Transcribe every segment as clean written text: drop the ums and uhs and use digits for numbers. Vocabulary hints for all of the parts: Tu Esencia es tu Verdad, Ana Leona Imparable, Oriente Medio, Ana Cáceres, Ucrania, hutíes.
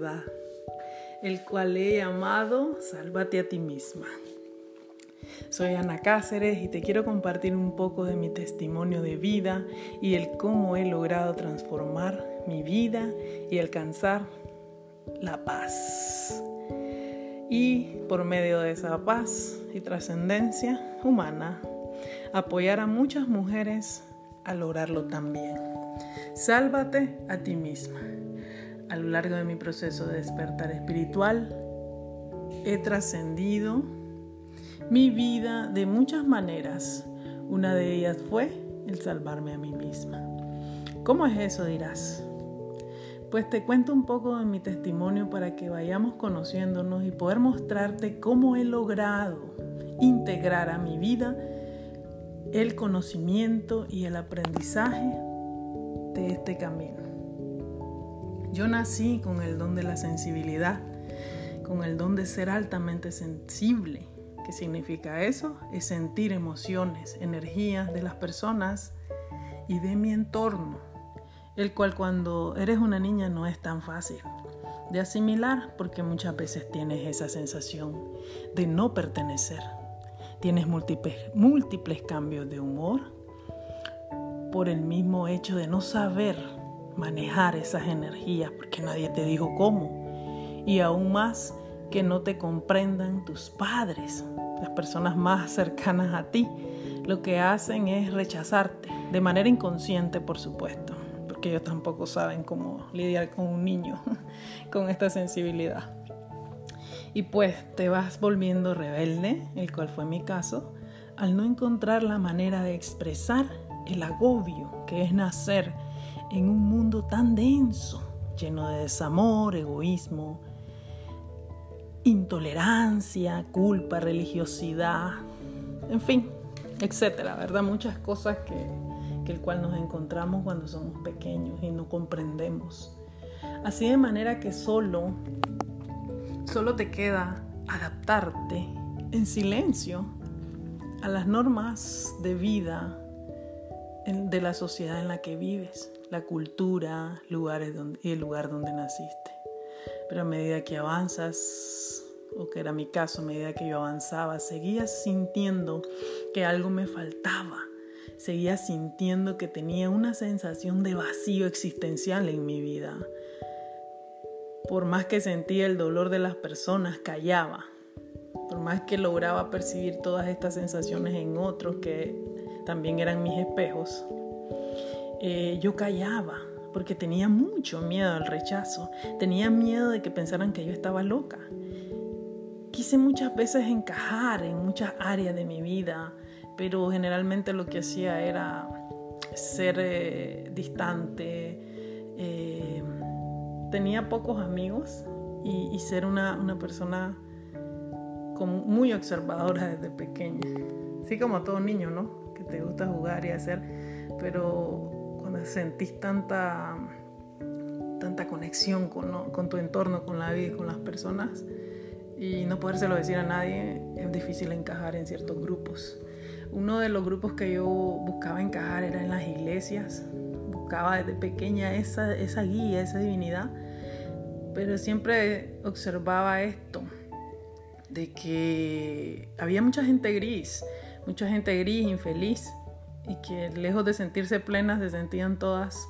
verdad, el cual he llamado Sálvate a ti misma. Soy Ana Cáceres y te quiero compartir un poco de mi testimonio de vida y el cómo he logrado transformar mi vida y alcanzar la paz. Y por medio de esa paz y trascendencia humana, apoyar a muchas mujeres a lograrlo también. Sálvate a ti misma. A lo largo de mi proceso de despertar espiritual, he trascendido mi vida de muchas maneras. Una de ellas fue el salvarme a mí misma. ¿Cómo es eso?, dirás. Pues te cuento un poco de mi testimonio para que vayamos conociéndonos y poder mostrarte cómo he logrado integrar a mi vida el conocimiento y el aprendizaje de este camino. Yo nací con el don de la sensibilidad, con el don de ser altamente sensible. ¿Qué significa eso? Es sentir emociones, energías de las personas y de mi entorno, el cual cuando eres una niña no es tan fácil de asimilar porque muchas veces tienes esa sensación de no pertenecer. Tienes múltiples cambios de humor por el mismo hecho de no saber manejar esas energías porque nadie te dijo cómo, y aún más que no te comprendan tus padres, las personas más cercanas a ti. Lo que hacen es rechazarte de manera inconsciente, por supuesto, porque ellos tampoco saben cómo lidiar con un niño con esta sensibilidad, y pues te vas volviendo rebelde, el cual fue mi caso, al no encontrar la manera de expresar el agobio que es nacer en un mundo tan denso, lleno de desamor, egoísmo, intolerancia, culpa, religiosidad, en fin, etcétera, ¿verdad? Muchas cosas que el cual nos encontramos cuando somos pequeños y no comprendemos. Así de manera que solo te queda adaptarte en silencio a las normas de vida de la sociedad en la que vives, la cultura, y el lugar donde naciste. Pero a medida que avanzas, o que era mi caso, a medida que yo avanzaba, seguía sintiendo que algo me faltaba, seguía sintiendo que tenía una sensación de vacío existencial en mi vida. Por más que sentía el dolor de las personas, callaba. Por más que lograba percibir todas estas sensaciones en otros, que también eran mis espejos, yo callaba porque tenía mucho miedo al rechazo, tenía miedo de que pensaran que yo estaba loca. Quise muchas veces encajar en muchas áreas de mi vida, pero generalmente lo que hacía era ser distante, tenía pocos amigos y ser una persona muy observadora desde pequeña, así como todo niño, ¿no?, que te gusta jugar y hacer, pero cuando sentís tanta conexión con tu entorno, con la vida y con las personas, y no podérselo decir a nadie, es difícil encajar en ciertos grupos. Uno de los grupos que yo buscaba encajar era en las iglesias. Buscaba desde pequeña esa guía, esa divinidad, pero siempre observaba esto, de que había mucha gente gris, infeliz, y que lejos de sentirse plenas se sentían todas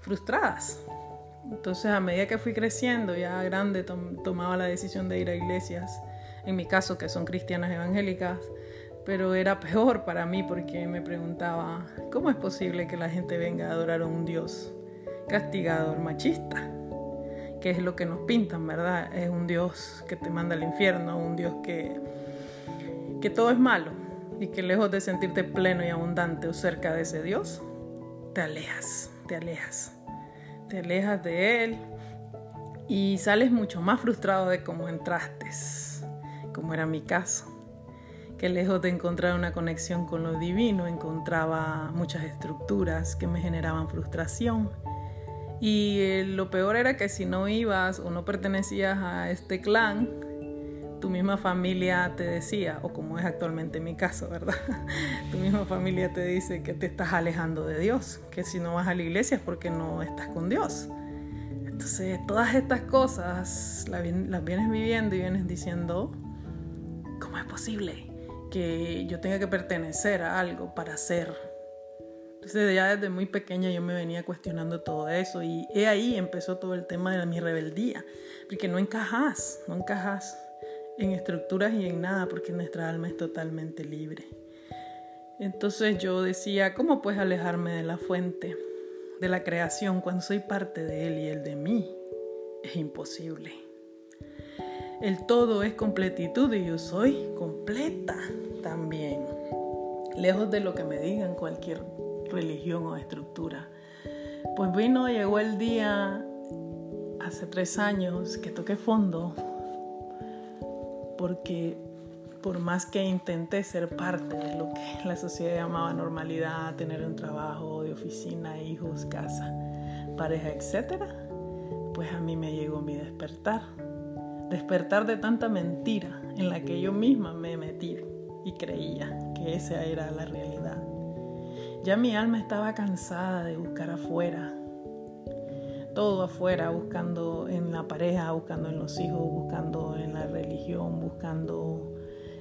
frustradas. Entonces, a medida que fui creciendo, ya grande, tomaba la decisión de ir a iglesias, en mi caso que son cristianas evangélicas, pero era peor para mí porque me preguntaba, ¿cómo es posible que la gente venga a adorar a un Dios castigador, machista? Que es lo que nos pintan, ¿verdad? Es un Dios que te manda al infierno, un Dios que todo es malo, y que lejos de sentirte pleno y abundante o cerca de ese Dios, te alejas de Él y sales mucho más frustrado de cómo entraste, como era mi caso, que lejos de encontrar una conexión con lo divino, encontraba muchas estructuras que me generaban frustración. Y lo peor era que si no ibas o no pertenecías a este clan, tu misma familia te decía, o como es actualmente mi caso, ¿verdad? Tu misma familia te dice que te estás alejando de Dios, que si no vas a la iglesia es porque no estás con Dios. Entonces, todas estas cosas las vienes viviendo y vienes diciendo, ¿cómo es posible que yo tenga que pertenecer a algo para ser? Entonces, ya desde muy pequeña yo me venía cuestionando todo eso y ahí empezó todo el tema de mi rebeldía, porque no encajas en estructuras y en nada, porque nuestra alma es totalmente libre. Entonces yo decía, ¿cómo puedes alejarme de la fuente, de la creación, cuando soy parte de él y él de mí? Es imposible. El todo es completitud y yo soy completa también. Lejos de lo que me digan cualquier religión o estructura. Pues llegó el día hace 3 años que toqué fondo, porque por más que intenté ser parte de lo que la sociedad llamaba normalidad, tener un trabajo de oficina, hijos, casa, pareja, etc., pues a mí me llegó mi despertar de tanta mentira en la que yo misma me metí y creía que esa era la realidad. Ya mi alma estaba cansada de buscar afuera, todo afuera, buscando en la pareja, buscando en los hijos, buscando en la religión, buscando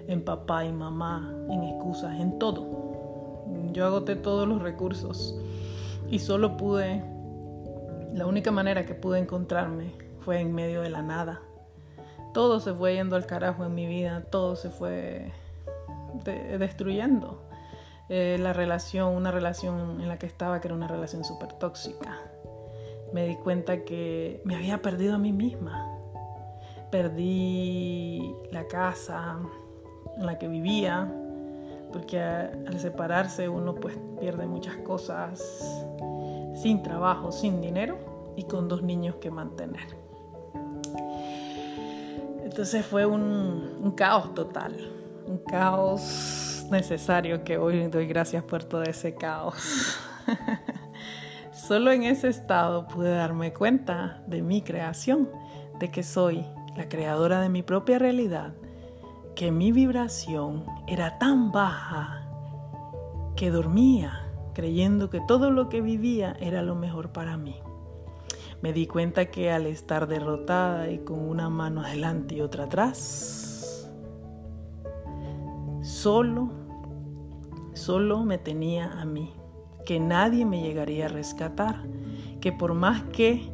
en papá y mamá, en excusas, en todo. Yo agoté todos los recursos y la única manera que pude encontrarme fue en medio de la nada. Todo se fue yendo al carajo en mi vida, todo se fue destruyendo. Una relación en la que estaba, que era una relación súper tóxica. Me di cuenta que me había perdido a mí misma. Perdí la casa en la que vivía, porque al separarse uno pues pierde muchas cosas, sin trabajo, sin dinero y con 2 niños que mantener. Entonces fue un caos total, un caos necesario que hoy doy gracias por todo ese caos. Solo en ese estado pude darme cuenta de mi creación, de que soy la creadora de mi propia realidad, que mi vibración era tan baja que dormía creyendo que todo lo que vivía era lo mejor para mí. Me di cuenta que al estar derrotada y con una mano adelante y otra atrás, solo me tenía a mí, que nadie me llegaría a rescatar, que por más que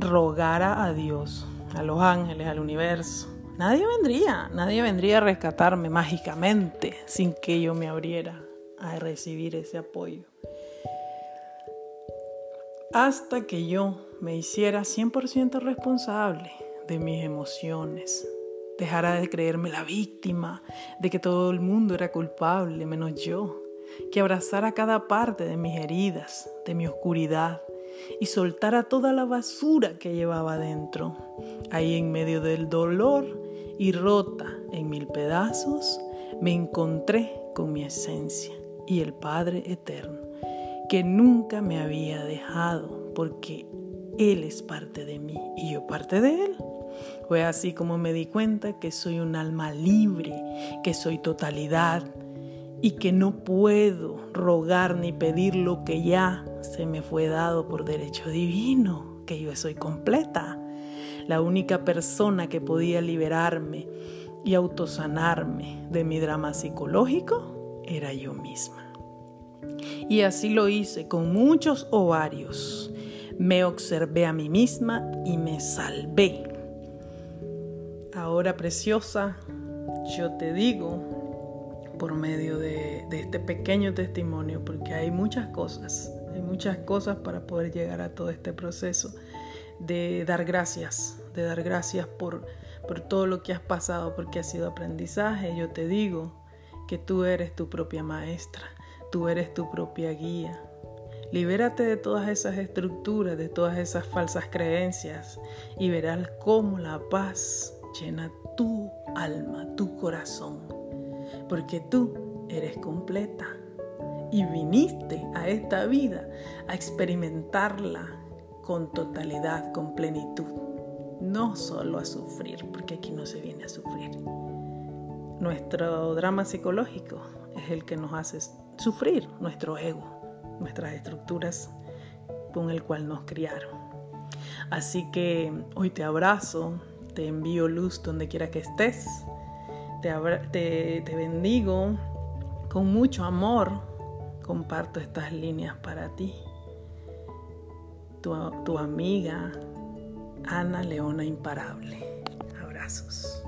rogara a Dios, a los ángeles, al universo, nadie vendría a rescatarme mágicamente sin que yo me abriera a recibir ese apoyo. Hasta que yo me hiciera 100% responsable de mis emociones, dejara de creerme la víctima, de que todo el mundo era culpable menos yo, que abrazara cada parte de mis heridas, de mi oscuridad y soltara toda la basura que llevaba dentro. Ahí en medio del dolor y rota en 1000 pedazos, me encontré con mi esencia y el Padre Eterno, que nunca me había dejado, porque Él es parte de mí y yo parte de Él. Fue así como me di cuenta que soy un alma libre, que soy totalidad, y que no puedo rogar ni pedir lo que ya se me fue dado por derecho divino, que yo soy completa. La única persona que podía liberarme y autosanarme de mi drama psicológico era yo misma. Y así lo hice con muchos ovarios. Me observé a mí misma y me salvé. Ahora, preciosa, yo te digo, por medio de este pequeño testimonio, porque hay muchas cosas para poder llegar a todo este proceso de dar gracias por todo lo que has pasado, porque ha sido aprendizaje. Yo te digo que tú eres tu propia maestra, tú eres tu propia guía. Libérate de todas esas estructuras, de todas esas falsas creencias, y verás cómo la paz llena tu alma, tu corazón. Porque tú eres completa y viniste a esta vida a experimentarla con totalidad, con plenitud. No solo a sufrir, porque aquí no se viene a sufrir. Nuestro drama psicológico es el que nos hace sufrir, nuestro ego, nuestras estructuras con el cual nos criaron. Así que hoy te abrazo, te envío luz donde quiera que estés, te bendigo con mucho amor. Comparto estas líneas para ti. Tu amiga Ana Leona Imparable. Abrazos.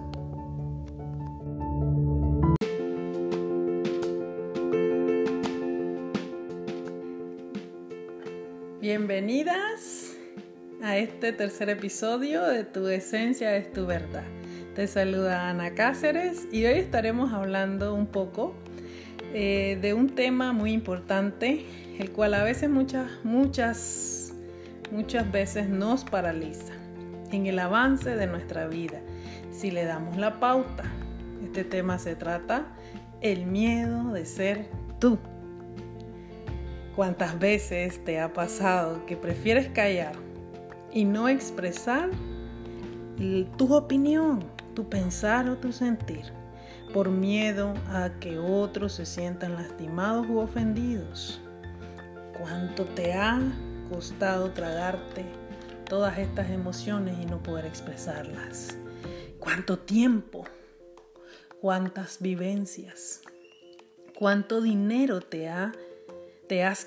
Bienvenidas a este tercer episodio de Tu Esencia es tu Verdad. Te saluda Ana Cáceres y hoy estaremos hablando un poco de un tema muy importante, el cual a veces muchas veces nos paraliza en el avance de nuestra vida, si le damos la pauta. Este tema se trata el miedo de ser tú. ¿Cuántas veces te ha pasado que prefieres callar y no expresar tu opinión, tu pensar o tu sentir, por miedo a que otros se sientan lastimados u ofendidos? ¿Cuánto te ha costado tragarte todas estas emociones y no poder expresarlas? ¿Cuánto tiempo? ¿Cuántas vivencias? ¿Cuánto dinero te has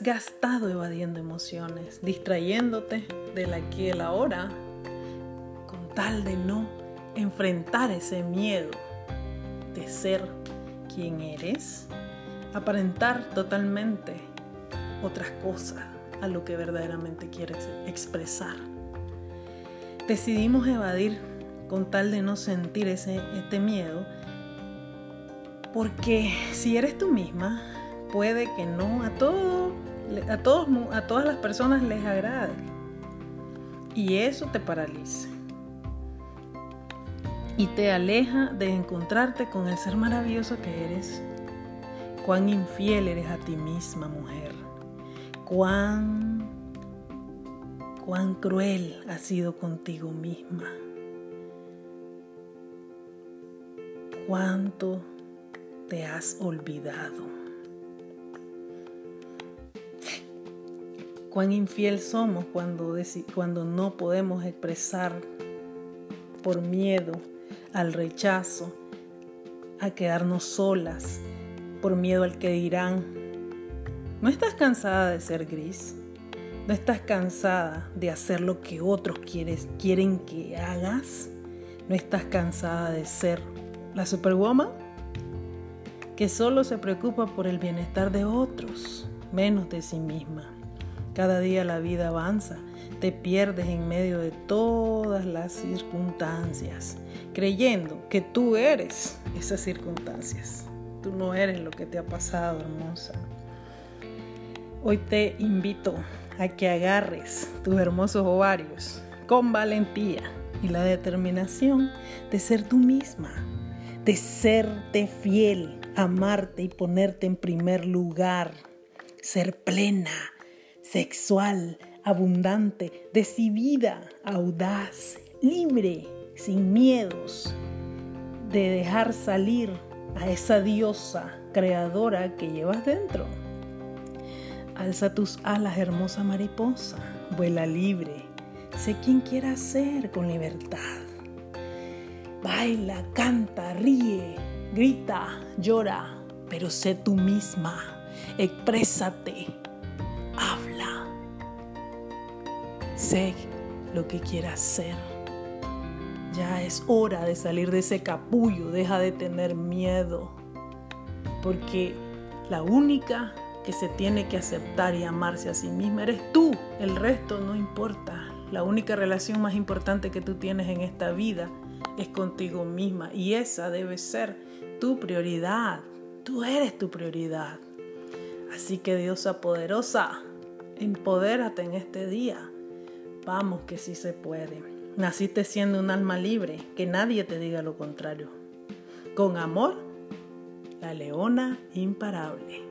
gastado evadiendo emociones, distrayéndote del aquí y el ahora, con tal de no enfrentar ese miedo de ser quien eres, aparentar totalmente otras cosas a lo que verdaderamente quieres expresar? Decidimos evadir con tal de no sentir este miedo, porque si eres tú misma, puede que no a todas las personas les agrade, y eso te paraliza y te aleja de encontrarte con el ser maravilloso que eres. Cuán infiel eres a ti misma, mujer. Cuán cruel has sido contigo misma. Cuánto te has olvidado. Cuán infiel somos cuando no podemos expresar por miedo al rechazo, a quedarnos solas, por miedo al que dirán. ¿No estás cansada de ser gris? ¿No estás cansada de hacer lo que otros quieren que hagas? ¿No estás cansada de ser la superwoman que solo se preocupa por el bienestar de otros, menos de sí misma? Cada día la vida avanza, te pierdes en medio de todas las circunstancias, creyendo que tú eres esas circunstancias. Tú no eres lo que te ha pasado, hermosa. Hoy te invito a que agarres tus hermosos ovarios con valentía y la determinación de ser tú misma, de serte fiel, amarte y ponerte en primer lugar, ser plena, sexual, abundante, decidida, audaz, libre, sin miedos, de dejar salir a esa diosa creadora que llevas dentro. Alza tus alas, hermosa mariposa, vuela libre, sé quien quieras ser con libertad. Baila, canta, ríe, grita, llora, pero sé tú misma, exprésate. Habla, sé lo que quieras ser. Ya es hora de salir de ese capullo, deja de tener miedo, porque la única que se tiene que aceptar y amarse a sí misma eres tú, el resto no importa. La única relación más importante que tú tienes en esta vida es contigo misma, y esa debe ser tu prioridad. Tú eres tu prioridad. Así que, diosa poderosa, empodérate en este día. Vamos, que sí se puede. Naciste siendo un alma libre, que nadie te diga lo contrario. Con amor, la leona imparable.